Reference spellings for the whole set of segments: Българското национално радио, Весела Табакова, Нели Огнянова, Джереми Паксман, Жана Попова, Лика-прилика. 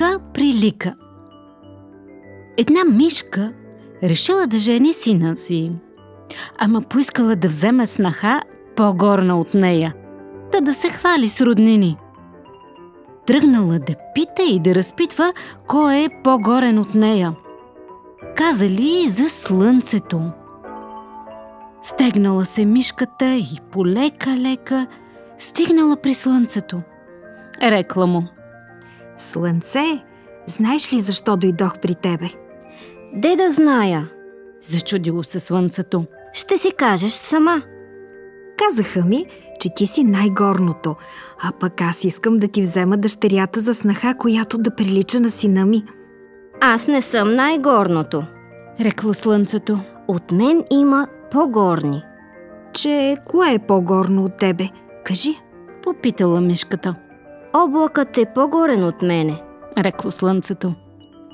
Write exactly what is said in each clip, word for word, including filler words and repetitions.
Лика-прилика. Една мишка решила да жени сина си, ама поискала да вземе снаха по-горна от нея, та да се хвали с роднини. Тръгнала да пита и да разпитва кой е по-горен от нея. Казали за слънцето. Стегнала се мишката и полека-лека стигнала при слънцето. Рекла му: „Слънце, знаеш ли защо дойдох при тебе?“ „Де да зная“, зачудило се слънцето. „Ще си кажеш сама. Казаха ми, че ти си най-горното, а пък аз искам да ти взема дъщерята за снаха, която да прилича на сина ми.“ „Аз не съм най-горното“, рекло слънцето. „От мен има по-горни.“ „Че кое е по-горно от тебе? Кажи“, попитала мишката. „Облакът е по-горен от мене“, рекло слънцето.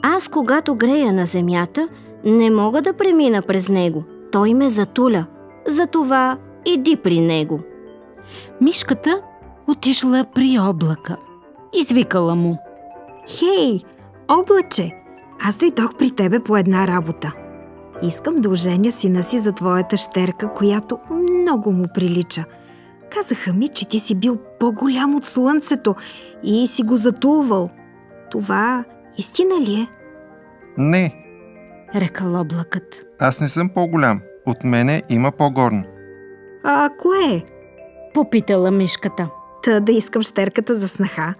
„Аз, когато грея на земята, не мога да премина през него. Той ме затуля. Затова иди при него.“ Мишката отишла при облака. Извикала му: „Хей, облаче, аз дойдох при тебе по една работа. Искам да оженя сина си за твоята щерка, която много му прилича. Казаха ми, че ти си бил по-голям от слънцето и си го затулвал. Това истина ли е?“ „Не“, рекал облакът. „Аз не съм по-голям. От мене има по-горно.“ „А кое е?“ попитала мишката. „Та да искам щерката за снаха.“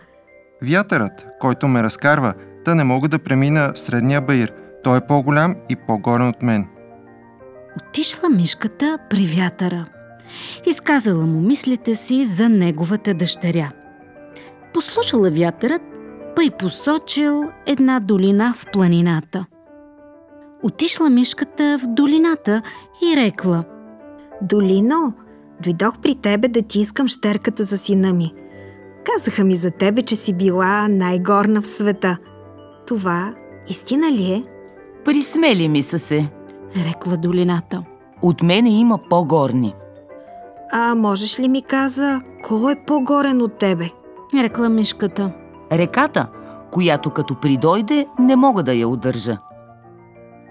„Вятърът, който ме разкарва, та не мога да премина средния баир. Той е по-голям и по-горен от мен.“ Отишла мишката при вятъра. Изказала му мислите си за неговата дъщеря. Послушала вятърът, па и посочил една долина в планината. Отишла мишката в долината и рекла: „Долино, дойдох при тебе да ти искам щерката за сина ми. Казаха ми за тебе, че си била най-горна в света. Това истина ли е?“ „Присмели ми се“, рекла долината. „От мене има по-горни.“ „А можеш ли ми каза, кой е по-горен от тебе?“ рекла мишката. „Реката, която като придойде, не мога да я удържа.“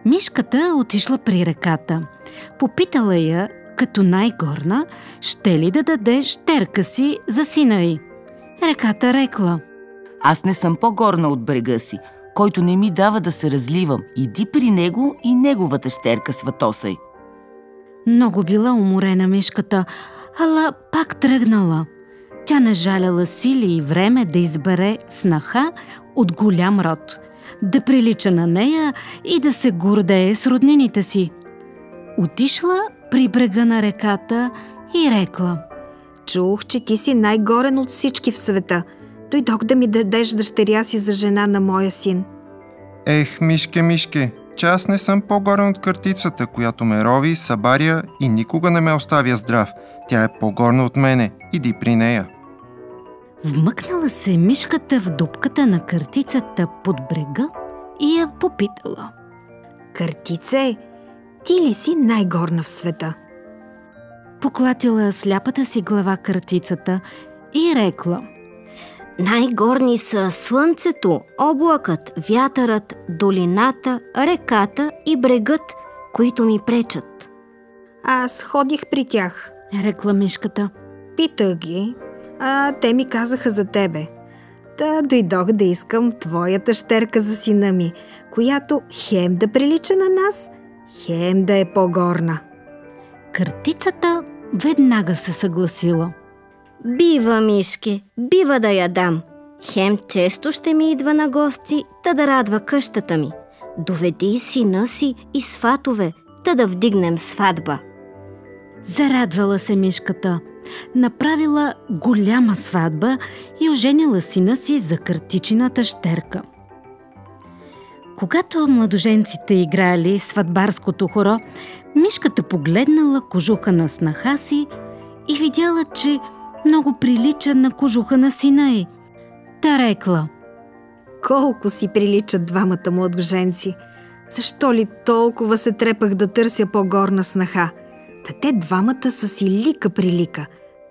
Мишката отишла при реката. Попитала я, като най-горна, ще ли да даде щерка си за сина й. Реката рекла: „Аз не съм по-горна от брега си, който не ми дава да се разливам. Иди при него и неговата щерка сватосай.“ Много била уморена мишката, ала пак тръгнала. Тя нажаляла сили и време да избере снаха от голям род, да прилича на нея и да се гордее с роднините си. Отишла при брега на реката и рекла: „Чух, че ти си най-горен от всички в света. Дойдох да ми дадеш дъщеря си за жена на моя син.“ „Ех, мишке, мишке, че аз не съм по-горен от къртицата, която ме рови, събаря и никога не ме оставя здрав. Тя е по-горна от мене. Иди при нея.“ Вмъкнала се мишката в дупката на къртицата под брега и я попитала: „Къртице, ти ли си най-горна в света?“ Поклатила сляпата си глава къртицата и рекла: „Най-горни са слънцето, облакът, вятърът, долината, реката и брегът, които ми пречат.“ „Аз ходих при тях“, рекла мишката. „Питах ги, а те ми казаха за тебе. Та дойдох да искам твоята щерка за сина ми, която хем да прилича на нас, хем да е по-горна.“ Къртицата веднага се съгласила. „Бива, мишки, бива да я дам. Хем често ще ми идва на гости, та да радва къщата ми. Доведи сина си и сватове, та да вдигнем сватба.“ Зарадвала се мишката. Направила голяма сватба и оженила сина си за къртичината щерка. Когато младоженците играли сватбарското хоро, мишката погледнала кожуха на снаха си и видяла, че много прилича на кожуха на сина й. Та рекла: „Колко си приличат двамата младоженци! Защо ли толкова се трепах да търся по-горна снаха? Та те двамата са си лика-прилика,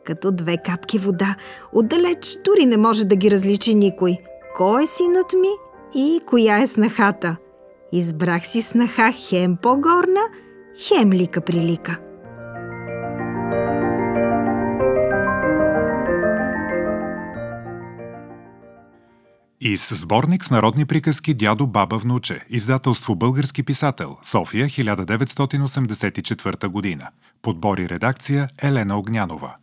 като две капки вода. Отдалеч дори не може да ги различи никой. Кой е синът ми и коя е снахата. Избрах си снаха хем по-горна, хем лика-прилика. И със сборник с народни приказки Дядо, баба, внуче. Издателство Български писател. София, хиляда деветстотин осемдесет и четвърта година. Подбор и редакция Елена Огнянова.